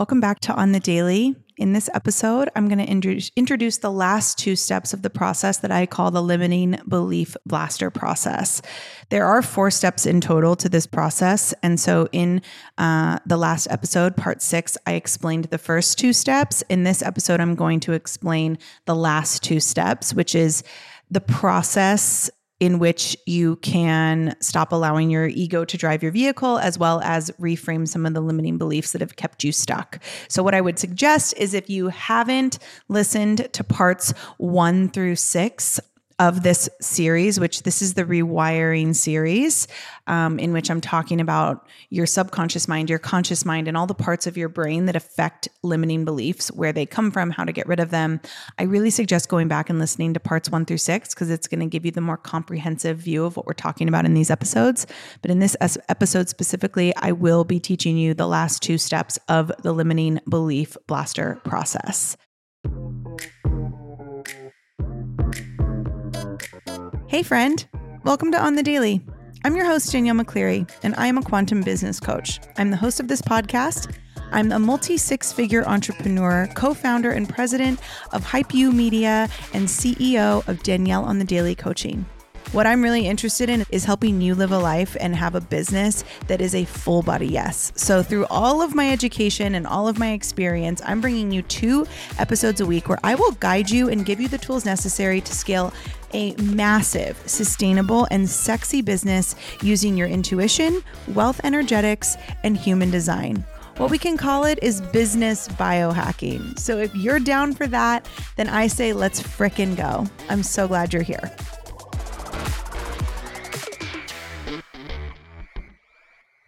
Welcome back to On The Daily. In this episode, I'm going to introduce the last two steps of the process that I call the Limiting Belief Blaster Process. There are 4 steps in total to this process. And so in the last episode, part 6, I explained the first 2 steps. In this episode, I'm going to explain the last 2 steps, which is the process in which you can stop allowing your ego to drive your vehicle, as well as reframe some of the limiting beliefs that have kept you stuck. So what I would suggest is if you haven't listened to parts 1 through 6 of this series, which this is the Rewiring Series, in which I'm talking about your subconscious mind, your conscious mind, and all the parts of your brain that affect limiting beliefs, where they come from, how to get rid of them. I really suggest going back and listening to parts 1 through 6, because it's going to give you the more comprehensive view of what we're talking about in these episodes. But in this episode specifically, I will be teaching you the last 2 steps of the Limiting Belief Blaster Process. Hey friend, welcome to On The Daily. I'm your host, Danielle McCleary, and I am a quantum business coach. I'm the host of this podcast. I'm a multi-six-figure entrepreneur, co-founder and president of Hype U Media, and CEO of Danielle On The Daily Coaching. What I'm really interested in is helping you live a life and have a business that is a full body yes. So through all of my education and all of my experience, I'm bringing you 2 episodes a week where I will guide you and give you the tools necessary to scale a massive, sustainable, and sexy business using your intuition, wealth energetics, and human design. What we can call it is business biohacking. So if you're down for that, then I say let's frickin' go. I'm so glad you're here.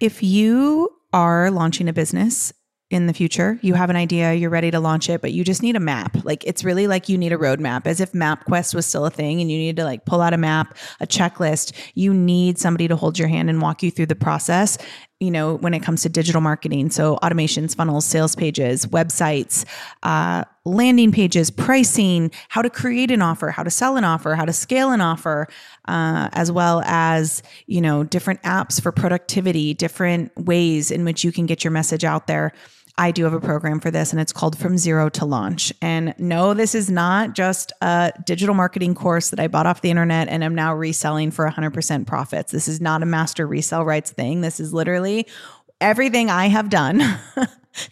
If you are launching a business in the future, you have an idea, you're ready to launch it, but you just need a map. Like it's really like you need a roadmap, as if MapQuest was still a thing and you need to like pull out a map, a checklist. You need somebody to hold your hand and walk you through the process, you know, when it comes to digital marketing. So automations, funnels, sales pages, websites, landing pages, pricing, how to create an offer, how to sell an offer, how to scale an offer, as well as, you know, different apps for productivity, different ways in which you can get your message out there. I do have a program for this, and it's called From Zero to Launch. And no, this is not just a digital marketing course that I bought off the internet and I'm now reselling for 100% profits. This is not a master resale rights thing. This is literally everything I have done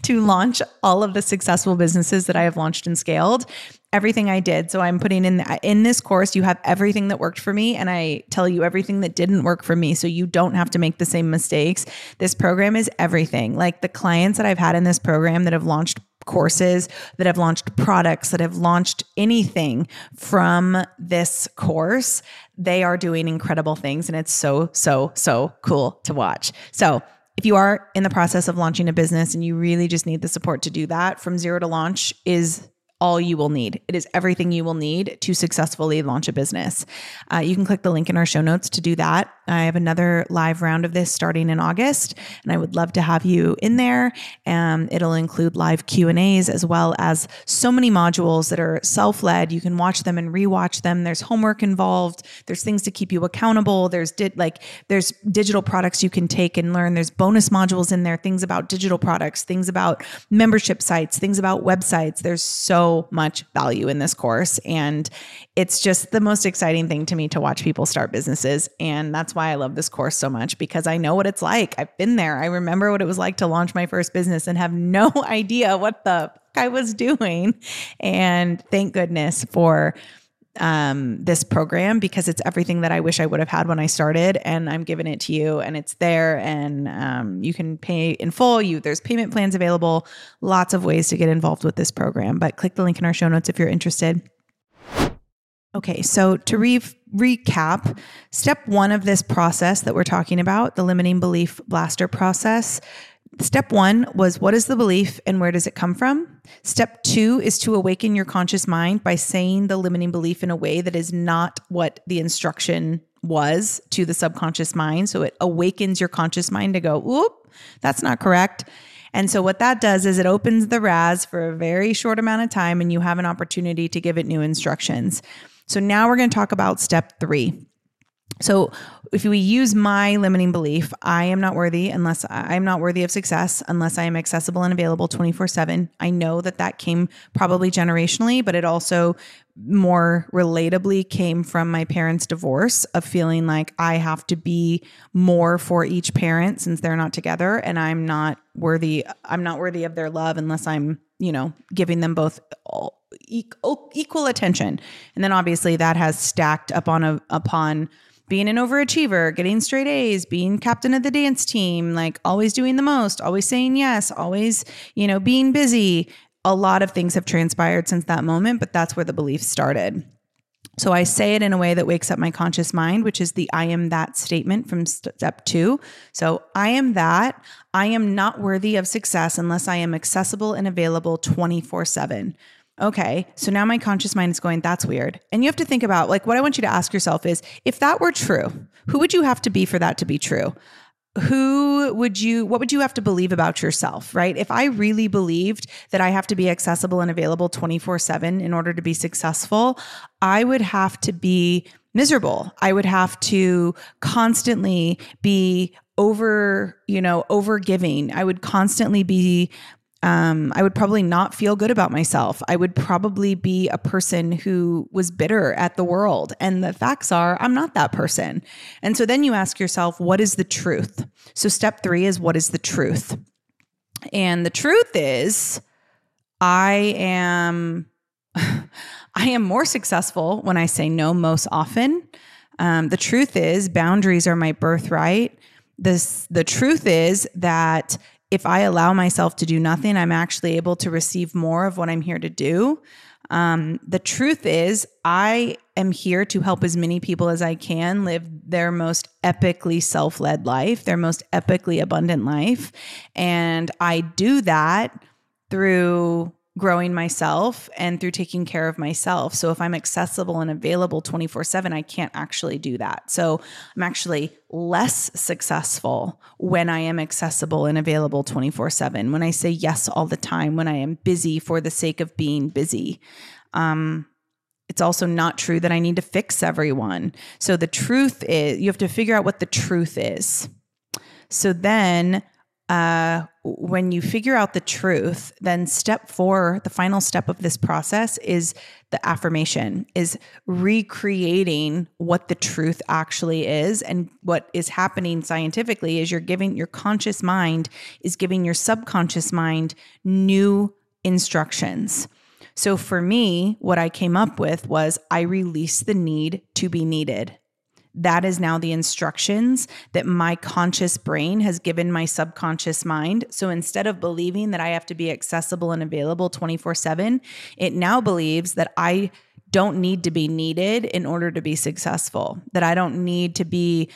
to launch all of the successful businesses that I have launched and scaled. Everything I did. So I'm putting in this course, you have everything that worked for me, and I tell you everything that didn't work for me, so you don't have to make the same mistakes. This program is everything. Like the clients that I've had in this program that have launched courses, that have launched products, that have launched anything from this course, they are doing incredible things, and it's so, so, so cool to watch. So if you are in the process of launching a business and you really just need the support to do that, From Zero to Launch is all you will need. It is everything you will need to successfully launch a business. You can click the link in our show notes to do that. I have another live round of this starting in August, and I would love to have you in there. It'll include live Q&As, as well as so many modules that are self-led. You can watch them and rewatch them. There's homework involved. There's things to keep you accountable. There's digital products you can take and learn. There's bonus modules in there, things about digital products, things about membership sites, things about websites. There's so much value in this course, and it's just the most exciting thing to me to watch people start businesses, and that's why I love this course so much, because I know what it's like. I've been there. I remember what it was like to launch my first business and have no idea what the fuck I was doing. And thank goodness for this program, because it's everything that I wish I would have had when I started, and I'm giving it to you, and it's there, and you can pay in full. There's payment plans available, lots of ways to get involved with this program, but click the link in our show notes if you're interested. Okay, so to recap, step 1 of this process that we're talking about, the Limiting Belief Blaster Process, step 1 was what is the belief and where does it come from? Step 2 is to awaken your conscious mind by saying the limiting belief in a way that is not what the instruction was to the subconscious mind. So it awakens your conscious mind to go, whoop, that's not correct. And so what that does is it opens the RAS for a very short amount of time, and you have an opportunity to give it new instructions. So now we're going to talk about step 3. So if we use my limiting belief, I'm not worthy of success unless I am accessible and available 24/7. I know that that came probably generationally, but it also more relatably came from my parents' divorce of feeling like I have to be more for each parent since they're not together, and I'm not worthy of their love unless I'm, giving them both equal attention. And then obviously that has stacked upon being an overachiever, getting straight A's, being captain of the dance team, like always doing the most, always saying yes, always, being busy. A lot of things have transpired since that moment, but that's where the belief started. So I say it in a way that wakes up my conscious mind, which is the I am that statement from step 2. So I am that. I am not worthy of success unless I am accessible and available 24/7. Okay, so now my conscious mind is going, that's weird. And you have to think about, what I want you to ask yourself is, if that were true, who would you have to be for that to be true? What would you have to believe about yourself, right? If I really believed that I have to be accessible and available 24/7 in order to be successful, I would have to be miserable. I would have to constantly be over giving. I would constantly be I would probably not feel good about myself. I would probably be a person who was bitter at the world. And the facts are, I'm not that person. And so then you ask yourself, what is the truth? So step 3 is, what is the truth? And the truth is, I am more successful when I say no most often. The truth is, boundaries are my birthright. The truth is that if I allow myself to do nothing, I'm actually able to receive more of what I'm here to do. The truth is, I am here to help as many people as I can live their most epically self-led life, their most epically abundant life. And I do that through growing myself and through taking care of myself. So if I'm accessible and available 24/7, I can't actually do that. So I'm actually less successful when I am accessible and available 24/7, when I say yes all the time, when I am busy for the sake of being busy. It's also not true that I need to fix everyone. So the truth is, you have to figure out what the truth is. So then when you figure out the truth, then step 4, the final step of this process, is the affirmation, is recreating what the truth actually is. And what is happening scientifically is you're giving your conscious mind is giving your subconscious mind new instructions. So for me, what I came up with was, I release the need to be needed. That is now the instructions that my conscious brain has given my subconscious mind. So instead of believing that I have to be accessible and available 24/7, it now believes that I don't need to be needed in order to be successful, that I don't need to be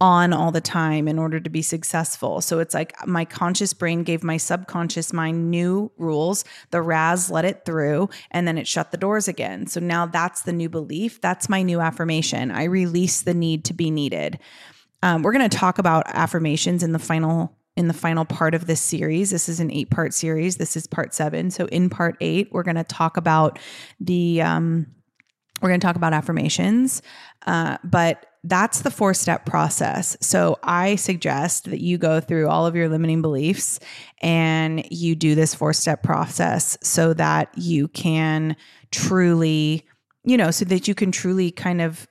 on all the time in order to be successful. So it's like my conscious brain gave my subconscious mind new rules, the RAS let it through, and then it shut the doors again. So now that's the new belief. That's my new affirmation. I release the need to be needed. We're going to talk about affirmations in the final part of this series. This is an 8-part series. This is part 7. So in part 8, we're going to talk about affirmations. But that's the 4-step process. So I suggest that you go through all of your limiting beliefs and you do this 4-step process so that you can truly, kind of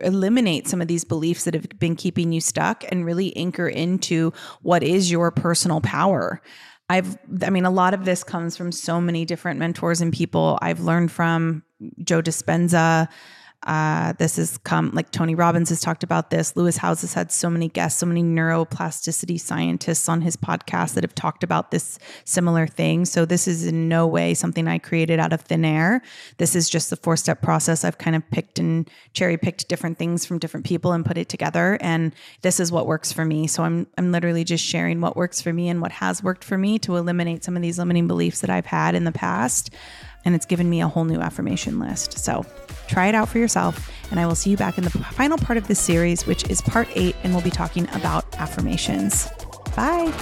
eliminate some of these beliefs that have been keeping you stuck and really anchor into what is your personal power. I mean, a lot of this comes from so many different mentors and people. I've learned from Joe Dispenza. This has come, Tony Robbins has talked about this. Lewis Howes has had so many guests, so many neuroplasticity scientists on his podcast that have talked about this similar thing. So this is in no way something I created out of thin air. This is just the 4-step process. I've kind of picked and cherry picked different things from different people and put it together. And this is what works for me. So I'm literally just sharing what works for me and what has worked for me to eliminate some of these limiting beliefs that I've had in the past. And it's given me a whole new affirmation list. So try it out for yourself. And I will see you back in the final part of this series, which is part 8. And we'll be talking about affirmations. Bye.